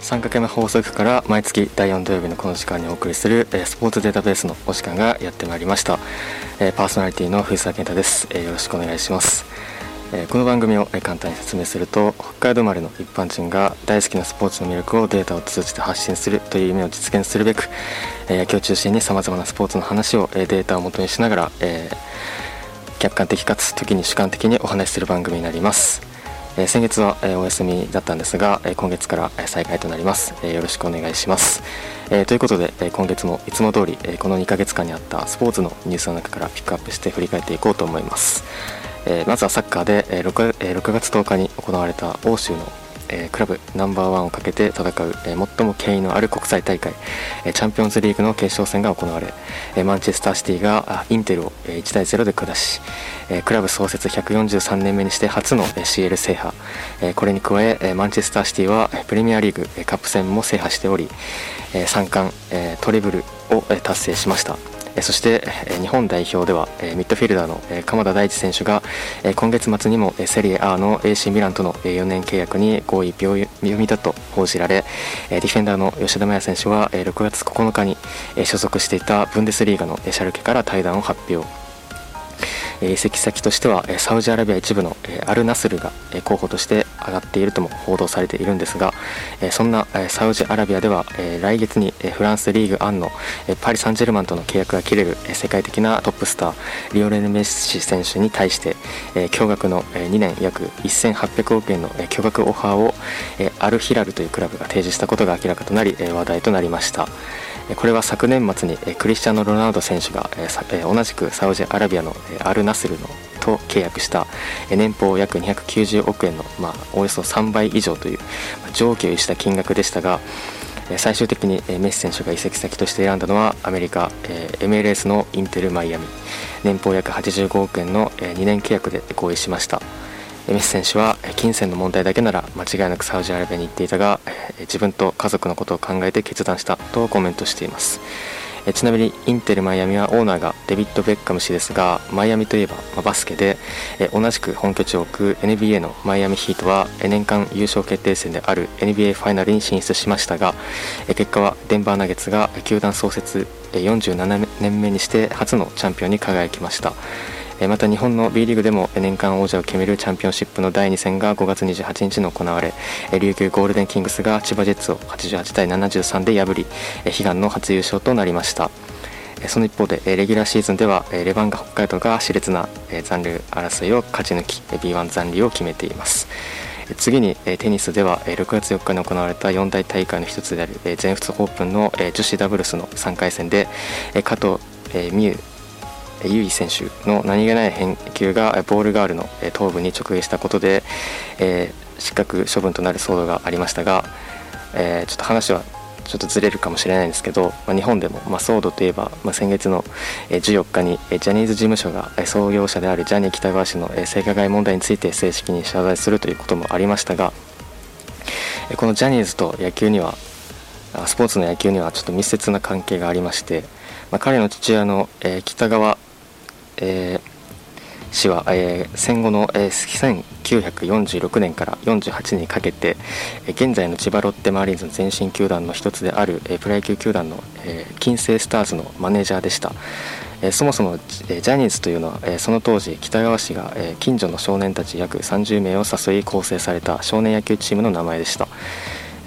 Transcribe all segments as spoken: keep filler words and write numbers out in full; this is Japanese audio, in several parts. さんかけめ放送局から毎月だいよん土曜日のこの時間にお送りするスポーツデータベースのお時間がやってまいりました。パーソナリティの藤沢健太です。よろしくお願いします。この番組を簡単に説明すると、北海道生まれの一般人が大好きなスポーツの魅力をデータを通じて発信するという夢を実現するべく、野球を中心にさまざまなスポーツの話をデータを元にしながら客観的かつ時に主観的にお話しする番組になります。先月はお休みだったんですが、今月から再開となります。よろしくお願いします。ということで、今月もいつも通りこのにかげつかんにあったスポーツのニュースの中からピックアップして振り返っていこうと思います。まずはサッカーで 6, ろくがつとおかに行われた欧州のクラブナンバーワンをかけて戦う最も権威のある国際大会チャンピオンズリーグの決勝戦が行われ、マンチェスターシティがインテルをいちたいゼロで下し、クラブ創設ひゃくよんじゅうさんねんめにして初の シーエル 制覇、これに加えマンチェスターシティはプレミアリーグカップ戦も制覇しており、さん冠トリブルを達成しました。そして日本代表ではミッドフィルダーの鎌田大地選手が今月末にもセリエ A の エーシー ミランとのよねん契約に合意秒読みだと報じられ、ディフェンダーの吉田麻也選手はろくがつここのかに所属していたブンデスリーガのシャルケから退団を発表。移籍先としてはサウジアラビア一部のアルナスルが候補として上がっているとも報道されているんですが、そんなサウジアラビアでは来月にフランスリーグワンのパリ・サンジェルマンとの契約が切れる世界的なトップスターリオネル・メッシ選手に対して驚愕のにねん約せんはっぴゃくおくえんの巨額オファーをアルヒラルというクラブが提示したことが明らかとなり話題となりました。これは昨年末にクリスチャノ・ロナウド選手が同じくサウジアラビアのアルナスルのと契約した年俸約にひゃくきゅうじゅうおくえんの、まあ、およそさんばい以上という上記を逸した金額でしたが、最終的にメッシ選手が移籍先として選んだのはアメリカ エムエルエス のインテルマイアミ、年俸約はちじゅうごおくえんのにねん契約で合意しました。メッシ選手は金銭の問題だけなら間違いなくサウジアラビアに行っていたが、自分と家族のことを考えて決断したとコメントしています。ちなみにインテルマイアミはオーナーがデビッド・ベッカム氏ですが、マイアミといえばバスケで同じく本拠地を置く エヌビーエー のマイアミヒートは年間優勝決定戦である エヌビーエー ファイナルに進出しましたが、結果はデンバーナゲッツが球団創設よんじゅうななねんめにして初のチャンピオンに輝きました。また日本の B リーグでも年間王者を決めるチャンピオンシップのだいにせんがごがつにじゅうはちにちに行われ、琉球ゴールデンキングスが千葉ジェッツをはちじゅうはちたいななじゅうさんで破り悲願の初優勝となりました。その一方でレギュラーシーズンではレバンガ北海道が熾烈な残留争いを勝ち抜き ビーワン 残留を決めています。次にテニスではろくがつよっかに行われた四大大会の一つである全仏オープンの女子ダブルスのさんかいせんで加藤美優優衣選手の何気ない返球がボールガールの頭部に直撃したことで、えー、失格処分となる騒動がありましたが、えー、ちょっと話はちょっとずれるかもしれないんですけど、まあ、日本でも、まあ、騒動といえば、まあ、先月のじゅうよっかにジャニーズ事務所が創業者であるジャニー喜多川氏の性加害問題について正式に謝罪するということもありましたが、このジャニーズと野球にはスポーツの野球にはちょっと密接な関係がありまして、まあ、彼の父親の、えー、北川えー、氏は、えー、戦後の、えー、せんきゅうひゃくよんじゅうろくねんからよんじゅうはちねんにかけて、えー、現在の千葉ロッテマリーンズの前身球団の一つである、えー、プロ野球球団の、えー、近西スターズのマネージャーでした。えー、そもそもジャニーズというのは、えー、その当時北川氏が、えー、近所の少年たち約さんじゅうめいを誘い構成された少年野球チームの名前でした。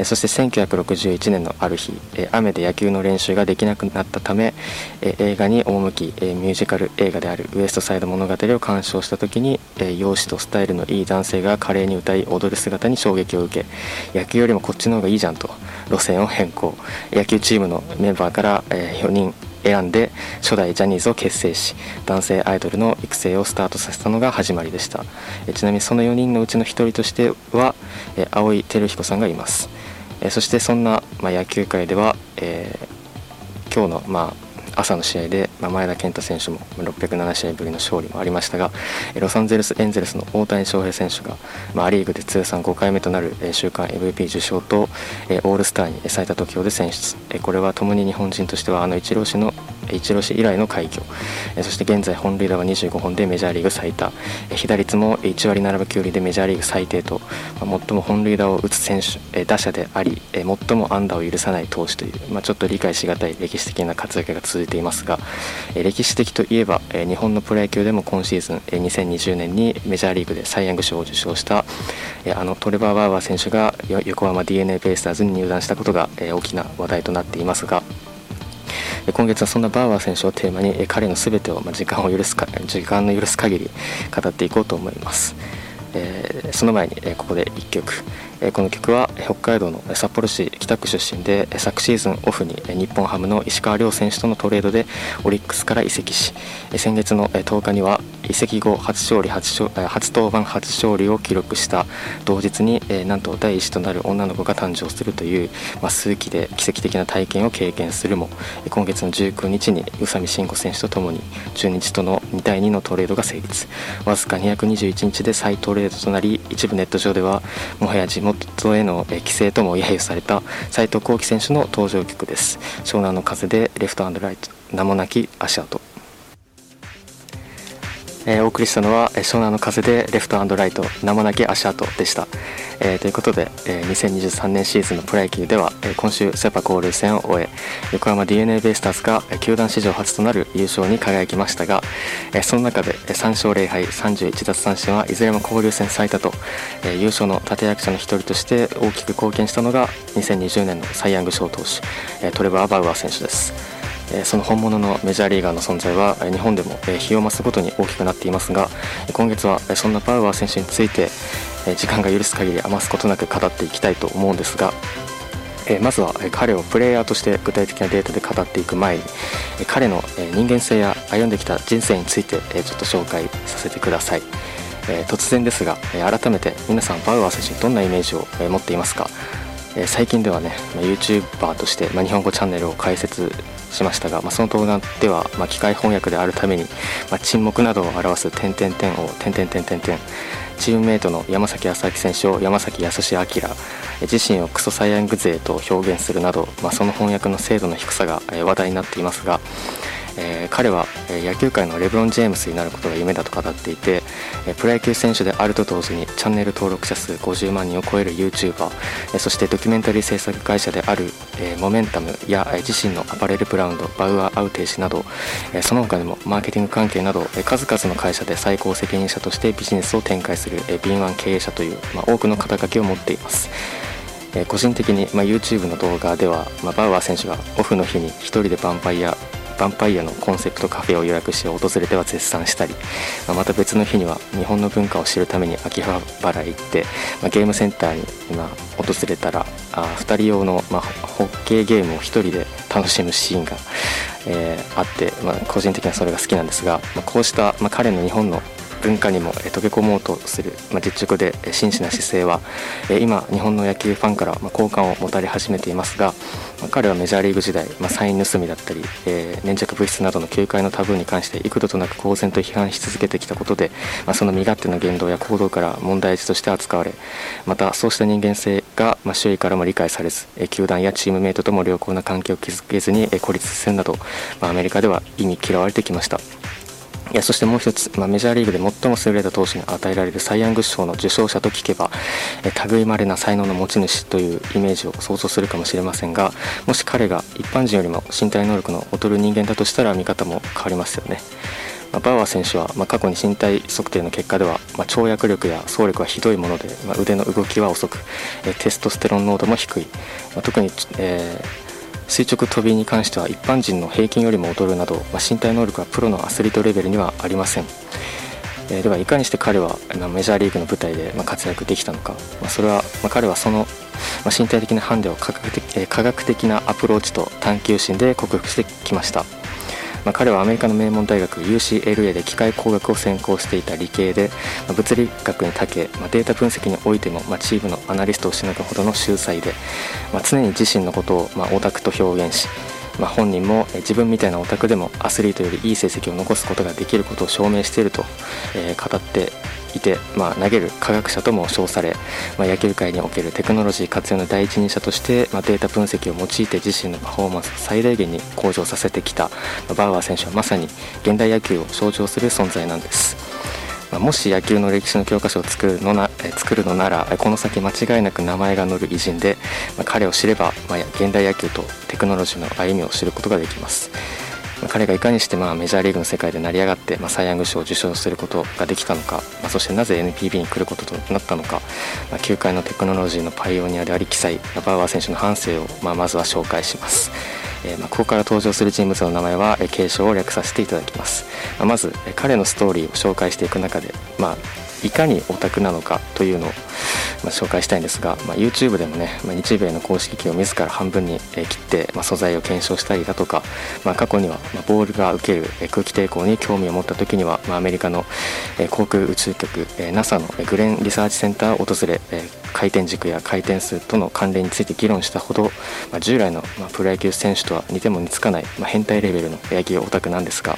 そしてせんきゅうひゃくろくじゅういちねんのある日、雨で野球の練習ができなくなったため映画に赴き、ミュージカル映画であるウエストサイド物語を鑑賞した時に、容姿とスタイルのいい男性が華麗に歌い踊る姿に衝撃を受け、野球よりもこっちの方がいいじゃんと路線を変更、野球チームのメンバーからよにん選んで初代ジャニーズを結成し、男性アイドルの育成をスタートさせたのが始まりでした。ちなみにそのよにんのうちのひとりとしては青井輝彦さんがいます。そしてそんな野球界では、えー、今日のまあ朝の試合で前田健太選手もろっぴゃくななしあいぶりの勝利もありましたが、ロサンゼルスエンゼルスの大谷翔平選手がア・リーグで通算ごかいめとなる週間 エムブイピー 受賞とオールスターに最多得票で選出、これはともに日本人としてはあのイチロー氏のイチロー氏以来の快挙、そして現在本塁打はにじゅうごほんでメジャーリーグ最多、被打率もいちわりななぶきゅうりんでメジャーリーグ最低と、最も本塁打を打つ選手打者であり、最も安打を許さない投手という、まあ、ちょっと理解しがたい歴史的な活躍が続いていますが、歴史的といえば日本のプロ野球でも今シーズンにせんにじゅうねんにメジャーリーグでサイ・ヤング賞を受賞したあのトレバー・バウアー選手が横浜 ディーエヌエー ベイスターズに入団したことが大きな話題となっていますが、今月はそんなバウアー選手をテーマに彼のすべてを時間を許すか時間の許す限り語っていこうと思います。えー、その前に、えー、ここでいっきょく、えー、この曲は北海道の札幌市北区出身で、昨シーズンオフに日本ハムの石川遼選手とのトレードでオリックスから移籍し、先月のとおかには移籍後初勝利 初, 勝初登板初勝利を記録した同日に、えー、なんと第一子となる女の子が誕生するという、まあ、数奇で奇跡的な体験を経験するも、今月のじゅうくにちに宇佐美真子選手とともに中日とのにたいにのトレードが成立、わずかにひゃくにじゅういちにちで再トレードとなり、一部ネット上ではもはや地元への帰省とも揶揄された斎藤幸輝選手の登場曲です。湘南の風でレフト&ライト、名もなき足跡。えー、お送りしたのは湘南の風でレフト&ライト、名もなき足跡でした。えー、ということで、えー、にせんにじゅうさんねんシーズンのプロ野球では、えー、今週セ・パ交流戦を終え、横浜 ディーエヌエー ベイスターズが球団史上初となる優勝に輝きましたが、えー、その中でさんしょうぜろはいさんじゅういちだつさんしんはいずれも交流戦最多と、えー、優勝の立役者の一人として大きく貢献したのがにせんにじゅうねんのサイ・ヤング賞投手、えー、トレバー・バウアー選手です。その本物のメジャーリーガーの存在は日本でも日を増すごとに大きくなっていますが、今月はそんなバウアー選手について時間が許す限り余すことなく語っていきたいと思うんですが、まずは彼をプレイヤーとして具体的なデータで語っていく前に、彼の人間性や歩んできた人生についてちょっと紹介させてください。突然ですが、改めて皆さんバウアー選手にどんなイメージを持っていますか？最近ではね、 YouTuber として日本語チャンネルを開設しましたが、まあ、その動画では、まあ、機械翻訳であるために、まあ、沈黙などを表す点々点を点々点々点、チームメイトの山崎康明選手を山崎康史明、自身をクソサイヤング勢と表現するなど、まあ、その翻訳の精度の低さが話題になっていますが、えー、彼は野球界のレブロン・ジェームスになることが夢だと語っていて、プロ野球選手であると同時にチャンネル登録者数ごじゅうまんにんを超える YouTuber、 そしてドキュメンタリー制作会社であるモメンタムや自身のアパレルブランドバウアー・アウテー氏など、その他にもマーケティング関係など数々の会社で最高責任者としてビジネスを展開する敏腕経営者という、まあ、多くの肩書きを持っています。個人的に、まあ、YouTube の動画では、まあ、バウアー選手がオフの日に一人でヴァンパイアヴァンパイアのコンセプトカフェを予約して訪れては絶賛したり、また別の日には日本の文化を知るために秋葉原へ行ってゲームセンターに訪れたらふたり用のホッケーゲームをひとりで楽しむシーンがあって、まあ、個人的にはそれが好きなんですが、こうした彼の日本の文化にも溶け込もうとする、まあ、実直で真摯な姿勢は今日本の野球ファンから好感を持たれ始めていますが、彼はメジャーリーグ時代、まあ、サイン盗みだったり、えー、粘着物質などの球界のタブーに関して幾度となく公然と批判し続けてきたことで、まあ、その身勝手な言動や行動から問題児として扱われ、またそうした人間性が、まあ、周囲からも理解されず、えー、球団やチームメイトとも良好な関係を築けずに、えー、孤立するなど、まあ、アメリカでは忌み嫌われてきました。いや、そしてもう一つ、まあ、メジャーリーグで最も優れた投手に与えられるサイ・ヤング賞の受賞者と聞けば、え類いまれな才能の持ち主というイメージを想像するかもしれませんが、もし彼が一般人よりも身体能力の劣る人間だとしたら見方も変わりますよね。まあ、バウアー選手は、まあ、過去に身体測定の結果では、まあ、跳躍力や走力はひどいもので、まあ、腕の動きは遅く、えテストステロン濃度も低い、まあ、特に、えー垂直跳びに関しては一般人の平均よりも劣るなど、まあ、身体能力はプロのアスリートレベルにはありません。えー、ではいかにして彼はメジャーリーグの舞台で活躍できたのか、まあ、それは、まあ、彼はその身体的なハンデを科学的、科学的なアプローチと探求心で克服してきました。まあ、彼はアメリカの名門大学 ユーシーエルエー で機械工学を専攻していた理系で、まあ、物理学に長け、まあ、データ分析においても、まあ、チームのアナリストをしのぐほどの秀才で、まあ、常に自身のことを、まあ、オタクと表現し、まあ、本人も自分みたいなオタクでもアスリートよりいい成績を残すことができることを証明していると、えー、語っていて、まあ、投げる科学者とも称され、まあ、野球界におけるテクノロジー活用の第一人者として、まあ、データ分析を用いて自身のパフォーマンスを最大限に向上させてきた、まあ、バウアー選手はまさに現代野球を象徴する存在なんです。まあ、もし野球の歴史の教科書を作るのな、えー、作るのならこの先間違いなく名前が載る偉人で、まあ、彼を知れば、まあ、現代野球とテクノロジーの歩みを知ることができます。彼がいかにしてまあメジャーリーグの世界で成り上がってまあサイ・ヤング賞を受賞することができたのか、まあ、そしてなぜ エヌピービー に来ることとなったのか、まあ、球界のテクノロジーのパイオニアであり奇才バウアー選手の半生をまあまずは紹介します。えー、まあここから登場する人物の名前は継承を略させていただきます。まあ、まず彼のストーリーを紹介していく中で、まあ、いかにオタクなのかというのをまあ紹介したいんですが、まあ、YouTube でもね、まあ、日米の公式機を自ら半分に切って、まあ、素材を検証したりだとか、まあ、過去にはボールが受ける空気抵抗に興味を持った時には、まあ、アメリカの航空宇宙局 ナサ のグレンリサーチセンターを訪れ回転軸や回転数との関連について議論したほど、まあ、従来のプロ野球選手とは似ても似つかない、まあ、変態レベルの野球オタクなんですが、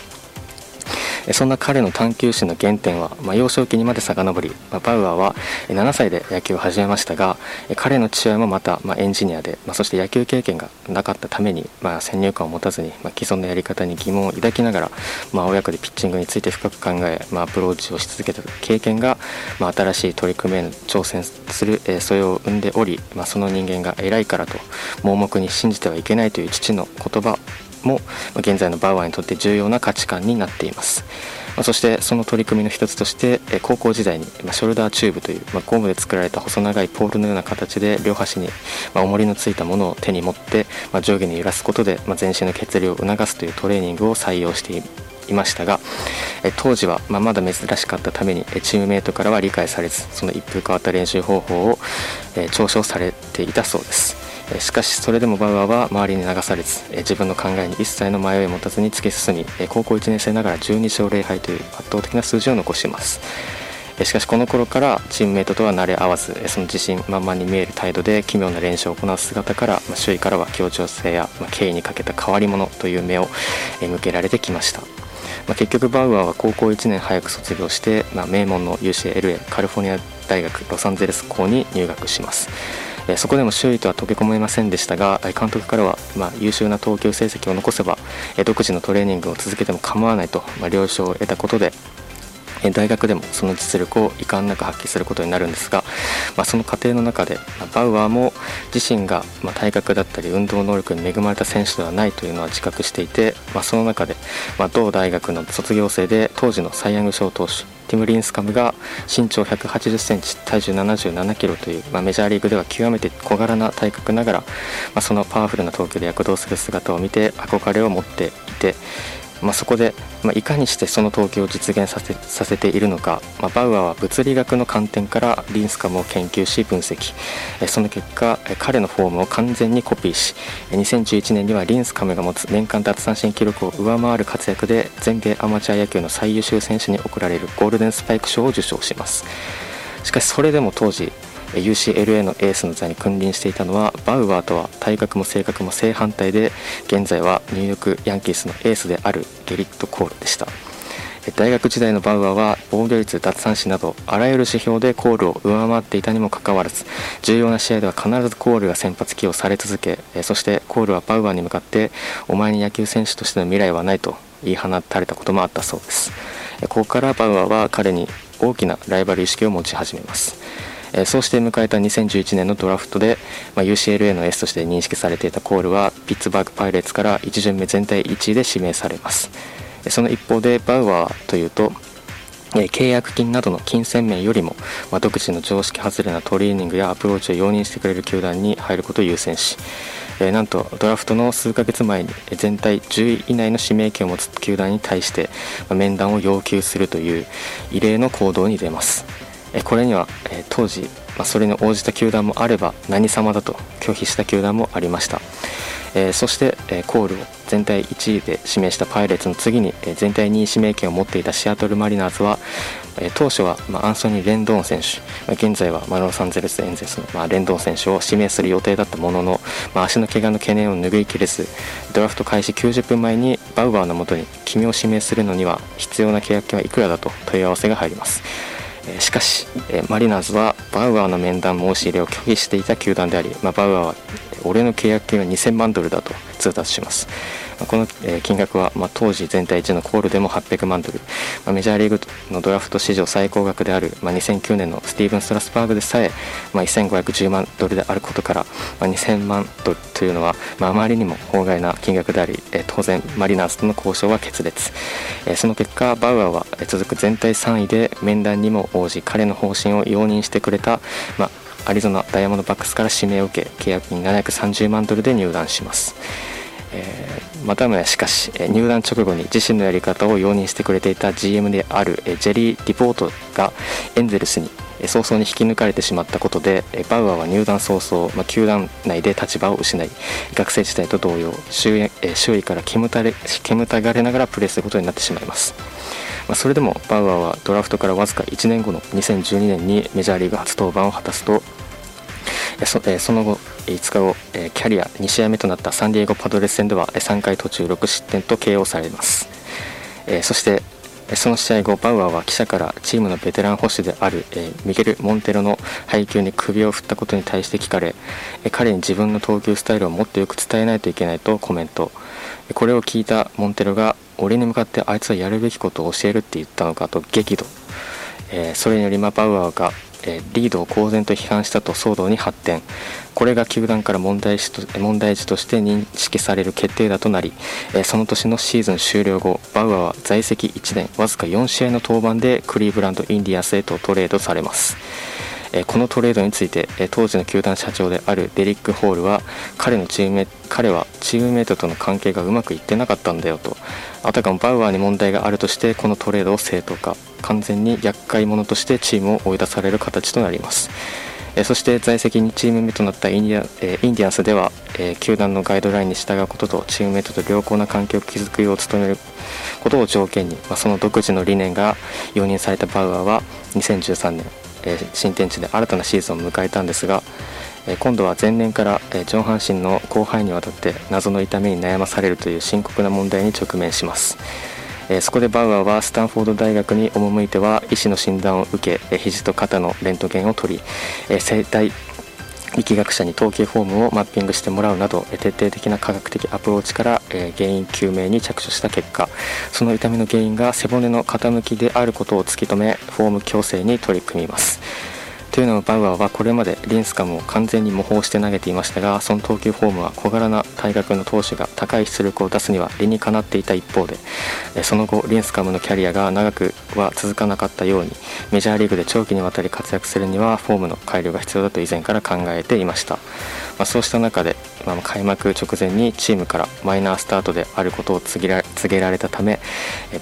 そんな彼の探求心の原点は、まあ、幼少期にまで遡り、まあ、バウアーはななさいで野球を始めましたが、彼の父親もまた、まあ、エンジニアで、まあ、そして野球経験がなかったために、まあ、先入観を持たずに、まあ、既存のやり方に疑問を抱きながら、まあ、親子でピッチングについて深く考え、まあ、アプローチをし続けた経験が、まあ、新しい取り組みへの挑戦する、えー、素養を生んでおり、まあ、その人間が偉いからと盲目に信じてはいけないという父の言葉も現在のバウアーにとって重要な価値観になっています。そしてその取り組みの一つとして高校時代にショルダーチューブというゴムで作られた細長いポールのような形で両端に重りのついたものを手に持って上下に揺らすことで全身の血流を促すというトレーニングを採用していますいましたが、当時はまだ珍しかったためにチームメイトからは理解されず、その一風変わった練習方法を嘲笑されていたそうです。しかしそれでもバウアーは周りに流されず、自分の考えに一切の迷いを持たずに突き進み、高校いちねん生ながらじゅうにしょうぜろはいという圧倒的な数字を残します。しかしこの頃からチームメイトとは慣れ合わず、その自信満々に見える態度で奇妙な練習を行う姿から、周囲からは協調性や敬意に欠けた変わり者という目を向けられてきました。まあ、結局バウアーは高校いちねん早く卒業して、まあ、名門の ユーシーエルエー カリフォルニア大学ロサンゼルス校に入学します。えー、そこでも周囲とは溶け込めませんでしたが、監督からは、まあ、優秀な投球成績を残せば、えー、独自のトレーニングを続けても構わないと、まあ、了承を得たことで大学でもその実力を遺憾なく発揮することになるんですが、まあ、その過程の中でバウアーも自身が体格だったり運動能力に恵まれた選手ではないというのは自覚していて、まあ、その中で同大学の卒業生で当時のサイ・ヤング賞投手ティム・リンスカムが身長ひゃくはちじゅっセンチ体重ななじゅうななキロという、まあ、メジャーリーグでは極めて小柄な体格ながら、まあ、そのパワフルな投球で躍動する姿を見て憧れを持っていて、まあ、そこで、まあ、いかにしてその投球を実現させ、させているのか、まあ、バウアーは物理学の観点からリンスカムを研究し分析、えその結果彼のフォームを完全にコピーし、にせんじゅういちねんにはリンスカムが持つ年間奪三振記録を上回る活躍で全米アマチュア野球の最優秀選手に贈られるゴールデンスパイク賞を受賞します。しかしそれでも当時ユーシーエルエー のエースの座に君臨していたのはバウアーとは体格も性格も正反対で、現在はニューヨークヤンキースのエースであるゲリット・コールでした。大学時代のバウアーは防御率、奪三振などあらゆる指標でコールを上回っていたにもかかわらず、重要な試合では必ずコールが先発起用され続け、そしてコールはバウアーに向かってお前に野球選手としての未来はないと言い放たれたこともあったそうです。ここからバウアーは彼に大きなライバル意識を持ち始めます。そうして迎えたにせんじゅういちねんのドラフトで、まあ、ユーシーエルエー のエースとして認識されていたコールはピッツバーグパイレーツからいち巡目全体いちいで指名されます。その一方でバウアーというと契約金などの金銭面よりも、まあ、独自の常識外れなトレーニングやアプローチを容認してくれる球団に入ることを優先し、えー、なんとドラフトの数ヶ月前に全体じゅうい以内の指名権を持つ球団に対して、まあ、面談を要求するという異例の行動に出ます。これには当時それに応じた球団もあれば何様だと拒否した球団もありました。えー、そして、えー、コールを全体いちいで指名したパイレーツの次に、えー、全体にい指名権を持っていたシアトルマリナーズは、えー、当初は、まあ、アンソニー・レンドーン選手、まあ、現在は、まあ、ロサンゼルスエンゼルスの、まあ、レンドーン選手を指名する予定だったものの、まあ、足の怪我の懸念を拭いきれず、ドラフト開始きゅうじゅっぷんまえにバウアーのもとに君を指名するのには必要な契約金はいくらだと問い合わせが入ります。しかしマリナーズはバウアーの面談申し入れを拒否していた球団であり、まあ、バウアーは俺の契約金はにせんまんドルだと通達します。この金額は、まあ、当時全体いちのコールでもはっぴゃくまんドル、まあ、メジャーリーグのドラフト史上最高額である、まあ、にせんきゅうねんのスティーブン・ストラスバーグでさえ、まあ、せんごひゃくじゅうまんドルであることから、まあ、にせんまんドルというのは、まあ、あまりにも法外な金額であり、当然マリナーズとの交渉は決裂。その結果バウアーは続く全体さんいで面談にも応じ、彼の方針を容認してくれた、まあ、アリゾナダイヤモンドバックスから指名を受け、契約金ななひゃくさんじゅうまんドルで入団します。えー、またもやしかし入団直後に自身のやり方を容認してくれていた ジーエム であるジェリー・ディポートがエンゼルスに早々に引き抜かれてしまったことで、バウアーは入団早々、まあ、球団内で立場を失い、学生時代と同様周囲から煙たれ、煙たがれながらプレーすることになってしまいます。まあ、それでもバウアーはドラフトからわずかいちねんごのにせんじゅうにねんにメジャーリーグ初登板を果たすと、その後いつかご、キャリアにしあいめとなったサンディエゴパドレス戦ではさんかい途中ろくしってんと ケーオー されます。そしてその試合後、バウアーは記者からチームのベテラン捕手であるミゲル・モンテロの配球に首を振ったことに対して聞かれ、彼に自分の投球スタイルをもっとよく伝えないといけないとコメント。これを聞いたモンテロが、俺に向かってあいつはやるべきことを教えるって言ったのかと激怒。それによりバウアーがリードを公然と批判したと騒動に発展。これが球団から問題児と、問題児として認識される決定打となり、その年のシーズン終了後、バウアーは在籍いちねんわずかよんしあいの登板でクリーブランドインディアンスへとトレードされます。このトレードについて当時の球団社長であるデリック・ホールは、彼のチームメ彼はチームメートとの関係がうまくいってなかったんだよと、あたかもバウアーに問題があるとしてこのトレードを正当化、完全に厄介者としてチームを追い出される形となります。そして在籍にチーム目となったインディアンスでは、球団のガイドラインに従うこととチームメートと良好な関係を築くよう努めることを条件に、その独自の理念が容認されたバウアーはにせんじゅうさんねん新天地で新たなシーズンを迎えたんですが、今度は前年から上半身の広範囲にわたって謎の痛みに悩まされるという深刻な問題に直面します。そこでバウアーはスタンフォード大学に赴いては医師の診断を受け、肘と肩のレントゲンを取り、生体力学者に投球フォームをマッピングしてもらうなど、徹底的な科学的アプローチから原因究明に着手した結果、その痛みの原因が背骨の傾きであることを突き止め、フォーム矯正に取り組みます。というのもバウアーはこれまでリンスカムを完全に模倣して投げていましたが、その投球フォームは小柄な体格の投手が高い出力を出すには理にかなっていた一方で、その後リンスカムのキャリアが長くは続かなかったように、メジャーリーグで長期にわたり活躍するにはフォームの改良が必要だと以前から考えていました。まあ、そうした中で、まあ、開幕直前にチームからマイナースタートであることを告げられ、告げられたため、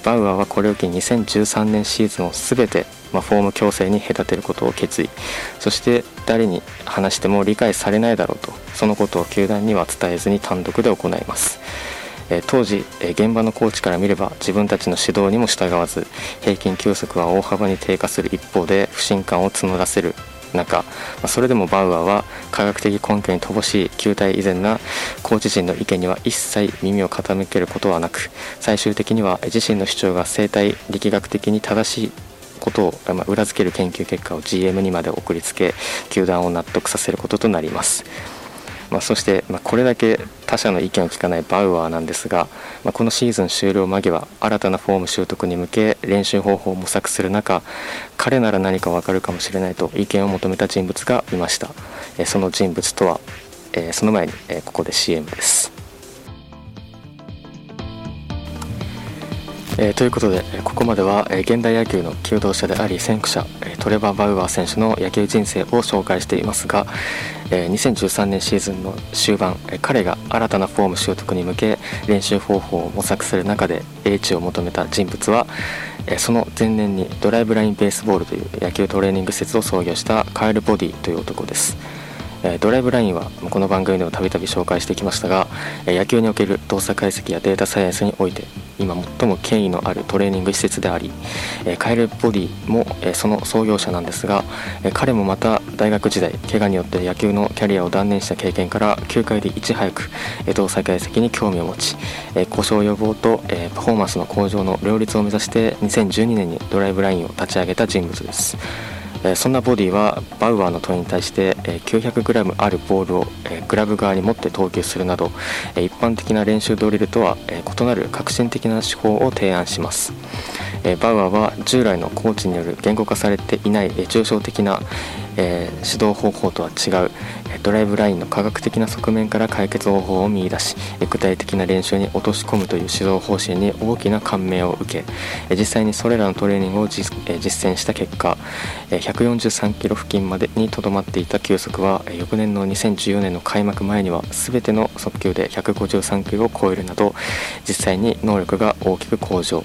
バウアーはこれを機ににせんじゅうさんねんシーズンをすべてまあ、フォーム矯正に隔てることを決意。そして誰に話しても理解されないだろうと、そのことを球団には伝えずに単独で行います。え当時現場のコーチから見れば、自分たちの指導にも従わず平均球速は大幅に低下する一方で不信感を募らせる中、それでもバウアーは科学的根拠に乏しい球体以前なコーチ陣の意見には一切耳を傾けることはなく、最終的には自身の主張が生体力学的に正しいことを裏付ける研究結果を ジーエム にまで送りつけ、球団を納得させることとなります。まあ、そして、まあ、これだけ他者の意見を聞かないバウアーなんですが、まあ、このシーズン終了間際、新たなフォーム習得に向け練習方法を模索する中、彼なら何か分かるかもしれないと意見を求めた人物がいました。その人物とは、その前にここで シーエム です。えー、ということで、ここまでは、えー、現代野球の求道者であり先駆者、えー、トレバー・バウアー選手の野球人生を紹介していますが、えー、にせんじゅうさんねんシーズンの終盤、えー、彼が新たなフォーム習得に向け練習方法を模索する中で英知を求めた人物は、えー、その前年にドライブラインベースボールという野球トレーニング施設を創業したカイル・ボディという男です。ドライブラインはこの番組でもたびたび紹介してきましたが、野球における動作解析やデータサイエンスにおいて今最も権威のあるトレーニング施設であり、カエルボディもその創業者なんですが、彼もまた大学時代怪我によって野球のキャリアを断念した経験から球界でいち早く動作解析に興味を持ち、故障予防とパフォーマンスの向上の両立を目指してにせんじゅうにねんにドライブラインを立ち上げた人物です。そんなボディはバウアーの問いに対して きゅうひゃくグラム あるボールをグラブ側に持って投球するなど、一般的な練習ドリルとは異なる革新的な手法を提案します。バウアーは従来のコーチによる言語化されていない抽象的な指導方法とは違うドライブラインの科学的な側面から解決方法を見出し、具体的な練習に落とし込むという指導方針に大きな感銘を受け、実際にそれらのトレーニングを実践した結果、ひゃくよんじゅうさんキロ付近までにとどまっていた球速は翌年のにせんじゅうよねんの開幕前には全ての速球でひゃくごじゅうさんキロを超えるなど、実際に能力が大きく向上。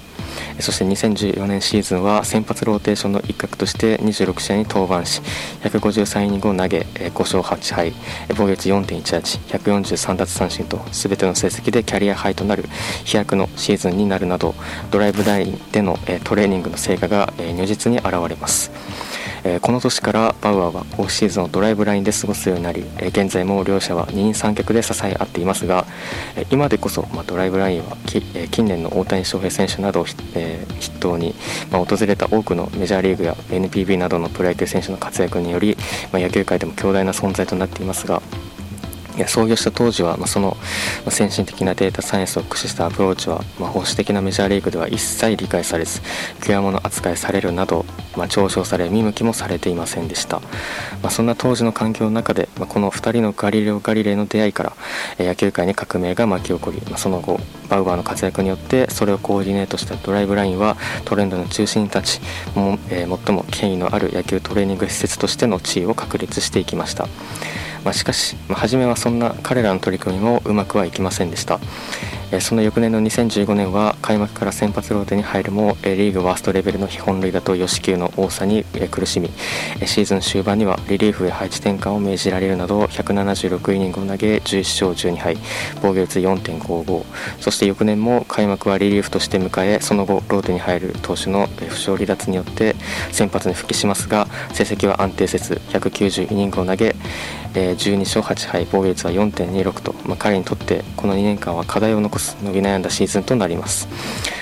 そしてにせんじゅうよねんシーズンは先発ローテーションの一角としてにじゅうろく試合に登板し、ひゃくごじゅうさんイニングを投げごしょうはちはい、防御率 よんてんいちはち、ひゃくよんじゅうさんだつさんしんと全ての成績でキャリアハイとなる飛躍のシーズンになるなど、ドライブラインでのトレーニングの成果が如実に現れます。この年からバウアーはオフシーズンをドライブラインで過ごすようになり、現在も両者は二人三脚で支え合っていますが、今でこそドライブラインは近年の大谷翔平選手などを筆頭に訪れた多くのメジャーリーグや エヌピービー などのプロ野球選手の活躍により野球界でも強大な存在となっていますが、創業した当時はその先進的なデータサイエンスを駆使したアプローチは保守的なメジャーリーグでは一切理解されず、際物扱いされるなど嘲笑され見向きもされていませんでした。そんな当時の環境の中でこのふたりのガリレオ・ガリレイの出会いから野球界に革命が巻き起こり、その後バウアーの活躍によってそれをコーディネートしたドライブラインはトレンドの中心に立ち、最も権威のある野球トレーニング施設としての地位を確立していきました。まあ、しかし、まあ、初めはそんな彼らの取り組みもうまくはいきませんでした。その翌年のにせんじゅうごねんは開幕から先発ローテに入るもリーグワーストレベルの被本塁打と四死球の多さに苦しみ、シーズン終盤にはリリーフへ配置転換を命じられるなどひゃくななじゅうろくイニングを投げじゅういっしょうじゅうにはい、防御率 よんてんごーごー、 そして翌年も開幕はリリーフとして迎え、その後ローテに入る投手の負傷離脱によって先発に復帰しますが、成績は安定せずひゃくきゅうじゅうイニングを投げじゅうにしょうはちはい、防御率は よんてんにーろく と、まあ、彼にとってこのにねんかんは課題を残伸び悩んだシーズンとなります。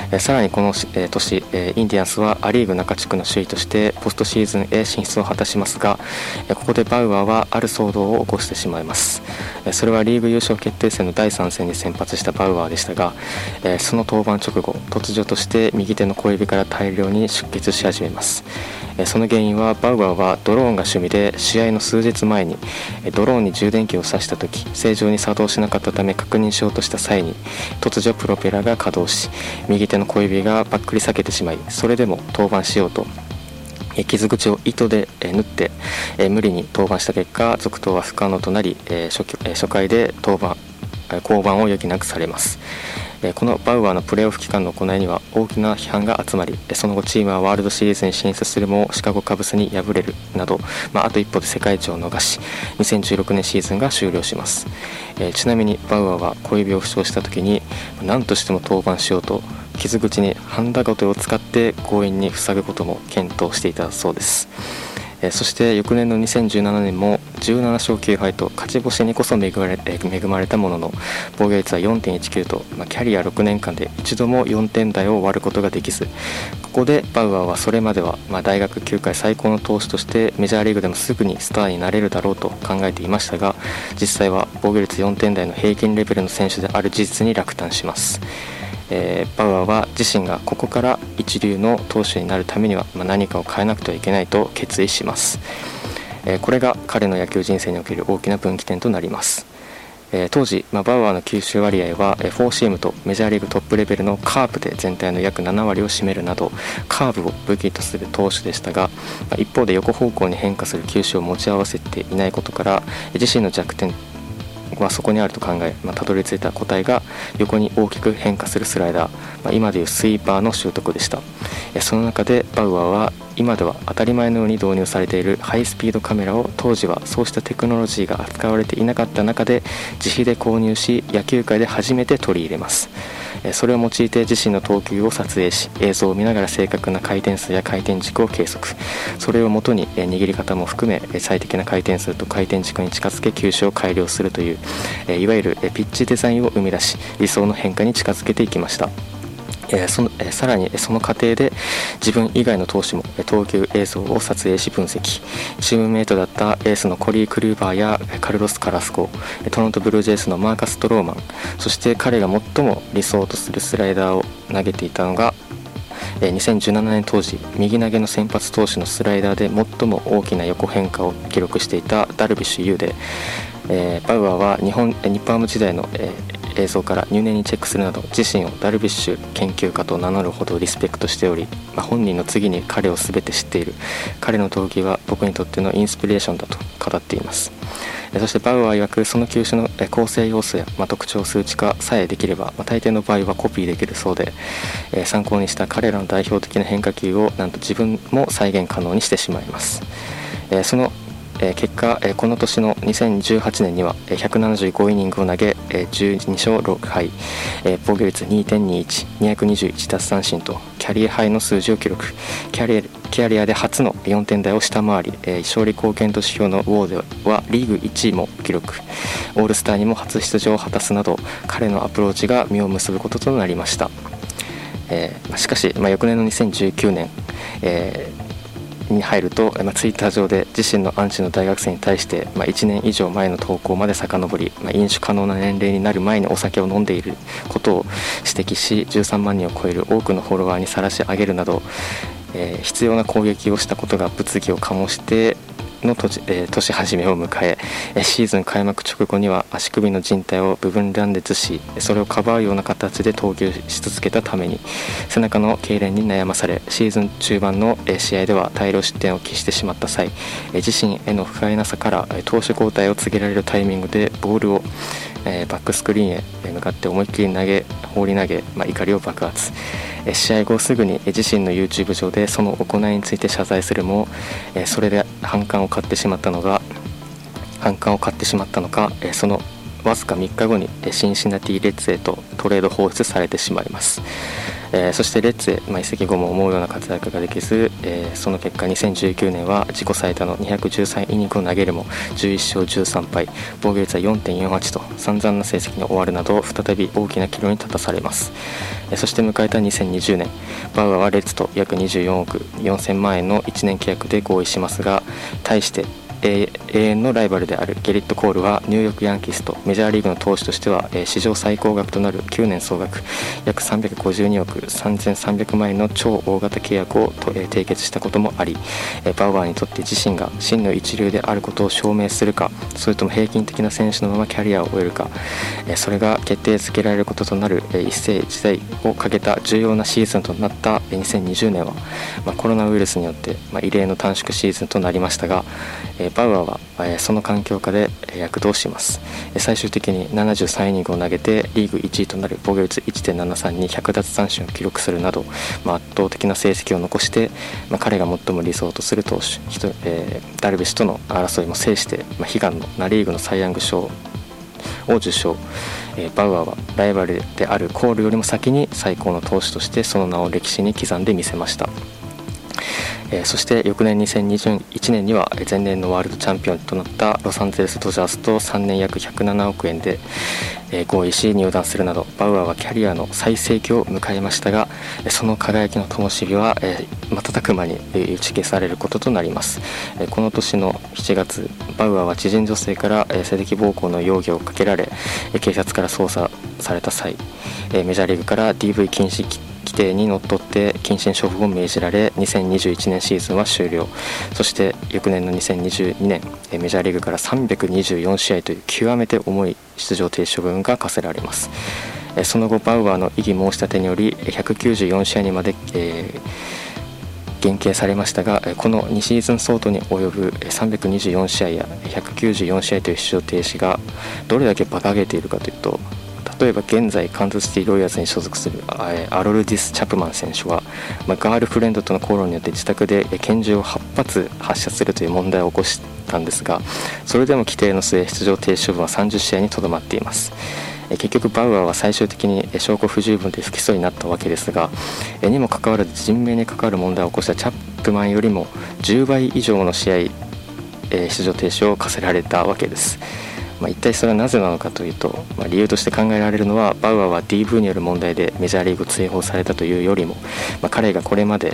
えさらにこの、えー、年、えー、インディアンスはア・リーグ中地区の首位としてポストシーズンへ進出を果たしますが、えー、ここでバウアーはある騒動を起こしてしまいます。えー、それはリーグ優勝決定戦のだいさんせんに先発したバウアーでしたが、えー、その登板直後突如として右手の小指から大量に出血し始めます。えー、その原因はバウアーはドローンが趣味で試合の数日前にドローンに充電器を挿した時正常に作動しなかったため確認しようとした際に突如プロペラが稼働し右手の小指がばっくり裂けてしまい、それでも登板しようと傷口を糸で縫って無理に登板した結果続投は不可能となり、初回で登板降板を余儀なくされます。このバウアーのプレーオフ期間の行いには大きな批判が集まり、その後チームはワールドシリーズに進出するもシカゴカブスに敗れるなど、まあ、あと一歩で世界一を逃しにせんじゅうろくねんシーズンが終了します。えー、ちなみにバウアーは小指を負傷した時に何としても登板しようと傷口にハンダゴテを使って強引に塞ぐことも検討していたそうです。えー、そして翌年のにせんじゅうななねんもじゅうななしょうきゅうはいと勝ち星にこそ恵まれ、恵まれたものの防御率は よんてんいちきゅう と、まあ、キャリアろくねんかんで一度もよんてんだいを割ることができず、ここでバウアーはそれまでは、まあ、大学球界最高の投手としてメジャーリーグでもすぐにスターになれるだろうと考えていましたが、実際は防御率よんてんだいの平均レベルの選手である事実に落胆します。えー、バウアーは自身がここから一流の投手になるためには、まあ、何かを変えなくてはいけないと決意します。これが彼の野球人生における大きな分岐点となります。当時バウアーの吸収割合はフォーシームとメジャーリーグトップレベルのカーブで全体の約ななわりを占めるなどカーブを武器とする投手でしたが、一方で横方向に変化する球種を持ち合わせていないことから自身の弱点はそこにあると考え、たどり着いた答えが横に大きく変化するスライダー、今でいうスイーパーの習得でした。その中でバウアーは今では当たり前のように導入されているハイスピードカメラを、当時はそうしたテクノロジーが扱われていなかった中で自費で購入し、野球界で初めて取り入れます。それを用いて自身の投球を撮影し、映像を見ながら正確な回転数や回転軸を計測、それをもとに握り方も含め最適な回転数と回転軸に近づけ球種を改良するという、いわゆるピッチデザインを生み出し、理想の変化に近づけていきました。えーそのえー、さらにその過程で自分以外の投手も投球映像を撮影し分析、チームメイトだったエースのコリー・クルーバーやカルロス・カラスコ、トロントブルージェイズのマーカス・ストローマン、そして彼が最も理想とするスライダーを投げていたのがにせんじゅうななねん当時、右投げの先発投手のスライダーで最も大きな横変化を記録していたダルビッシュ有で、えー、バウアーは日本、日ハム時代の、えー、映像から入念にチェックするなど、自身をダルビッシュ研究家と名乗るほどリスペクトしており、まあ、本人の次に彼を全て知っている、彼の投球は僕にとってのインスピレーションだと語っています。そしてバウアー曰く、その球種の構成要素や、まあ、特徴数値化さえできれば、まあ、大抵の場合はコピーできるそうで、えー、参考にした彼らの代表的な変化球をなんと自分も再現可能にしてしまいます。えー、その結果、この年のにせんじゅうはちねんにはひゃくななじゅうごイニングを投げじゅうにしょうろくはい、防御率 にてんにいち、にひゃくにじゅういち奪三振とキャリアハイの数字を記録、キャリア、キャリアで初のよんてんだいを下回り、勝利貢献度指標のウォーではリーグいちいも記録、オールスターにも初出場を果たすなど、彼のアプローチが実を結ぶこととなりました。えー、しかし、まあ、翌年のにせんじゅうきゅうねん、えーに入ると、まあ、ツイッター上で自身のアンチの大学生に対して、まあ、いちねん以上前の投稿まで遡り、まあ、飲酒可能な年齢になる前にお酒を飲んでいることを指摘し、じゅうさんまんにんを超える多くのフォロワーに晒し上げるなど、えー、必要な攻撃をしたことが物議を醸しての年、えー、年始めを迎え、シーズン開幕直後には足首の靭帯を部分断裂し、それをかばうような形で投球し続けたために背中の痙攣に悩まされ、シーズン中盤の試合では大量失点を喫してしまった際、自身への不甲斐なさから投手交代を告げられるタイミングでボールをバックスクリーンへ向かって思いっきり投げ放り投げ、まあ、怒りを爆発。試合後すぐに自身の YouTube 上でその行いについて謝罪するも、それで反感を買ってしまったのが反感を買ってしまったのか、そのわずかみっかごにシンシナティレッズへとトレード放出されてしまいます。えー、そしてレッズへ、まあ、移籍後も思うような活躍ができず、えー、その結果にせんじゅうきゅうねんは自己最多のにひゃくじゅうさんイニングを投げるもじゅういっしょうじゅうさんぱい、防御率は よんてんよんはち と散々な成績に終わるなど、再び大きな岐路に立たされます。えー、そして迎えたにせんにじゅうねん、バウアーはレッズと約にじゅうよんおくよんせんまんえんのいちねん契約で合意しますが、対して永遠のライバルであるゲリット・コールはニューヨーク・ヤンキースとメジャーリーグの投手としては史上最高額となるきゅうねん総額約さんびゃくごじゅうにおくさんぜんさんびゃくまんえんの超大型契約を締結したこともあり、バウアーにとって自身が真の一流であることを証明するか、それとも平均的な選手のままキャリアを終えるか、それが決定づけられることとなる一世一代をかけた重要なシーズンとなったにせんにじゅうねんは、コロナウイルスによって異例の短縮シーズンとなりましたが、バウアーはその環境下で躍動します。最終的にななじゅうさんイニングを投げてリーグいちいとなる防御率 いちてんななさん にひゃくだつさんしんを記録するなど、まあ、圧倒的な成績を残して、まあ、彼が最も理想とする投手、えー、ダルビッシュとの争いも制して、まあ、悲願のナ・リーグのサイ・ヤング賞を受賞。えー、バウアーはライバルであるコールよりも先に最高の投手としてその名を歴史に刻んでみせました。そして翌年にせんにじゅういちねんには前年のワールドチャンピオンとなったロサンゼルス・ドジャースとさんねん約ひゃくななおくえんで合意し入団するなど、バウアーはキャリアの最盛期を迎えましたが、その輝きの灯火は瞬く間に打ち消されることとなります。この年のしちがつ、バウアーは知人女性から性的暴行の容疑をかけられ警察から捜査された際、メジャーリーグから ディーブイ 禁止規定にのっとって謹慎処分を命じられ、にせんにじゅういちねんシーズンは終了。そして翌年のにせんにじゅうにねん、メジャーリーグからさんびゃくにじゅうよんしあいという極めて重い出場停止処分が課せられます。その後バウアーの異議申し立てによりひゃくきゅうじゅうよんしあいにまで、えー減刑されましたが、このにシーズン相当に及ぶさんびゃくにじゅうよんしあいやひゃくきゅうじゅうよんしあいという出場停止がどれだけ馬鹿げているかというと、例えば現在カンザスシティロイヤーズに所属するアロルディス・チャプマン選手は、まあ、ガールフレンドとの口論によって自宅で拳銃をはち発発射するという問題を起こしたんですが、それでも規定の末出場停止処分はさんじゅっ試合にとどまっています。結局バウアーは最終的に証拠不十分で不起訴になったわけですが、にもかかわらず人命に関わる問題を起こしたチャップマンよりもじゅうばい以上の試合出場停止を課せられたわけです。まあ、一体それはなぜなのかというと、まあ、理由として考えられるのは、バウアーは ディーブイ による問題でメジャーリーグ追放されたというよりも、まあ、彼がこれまで、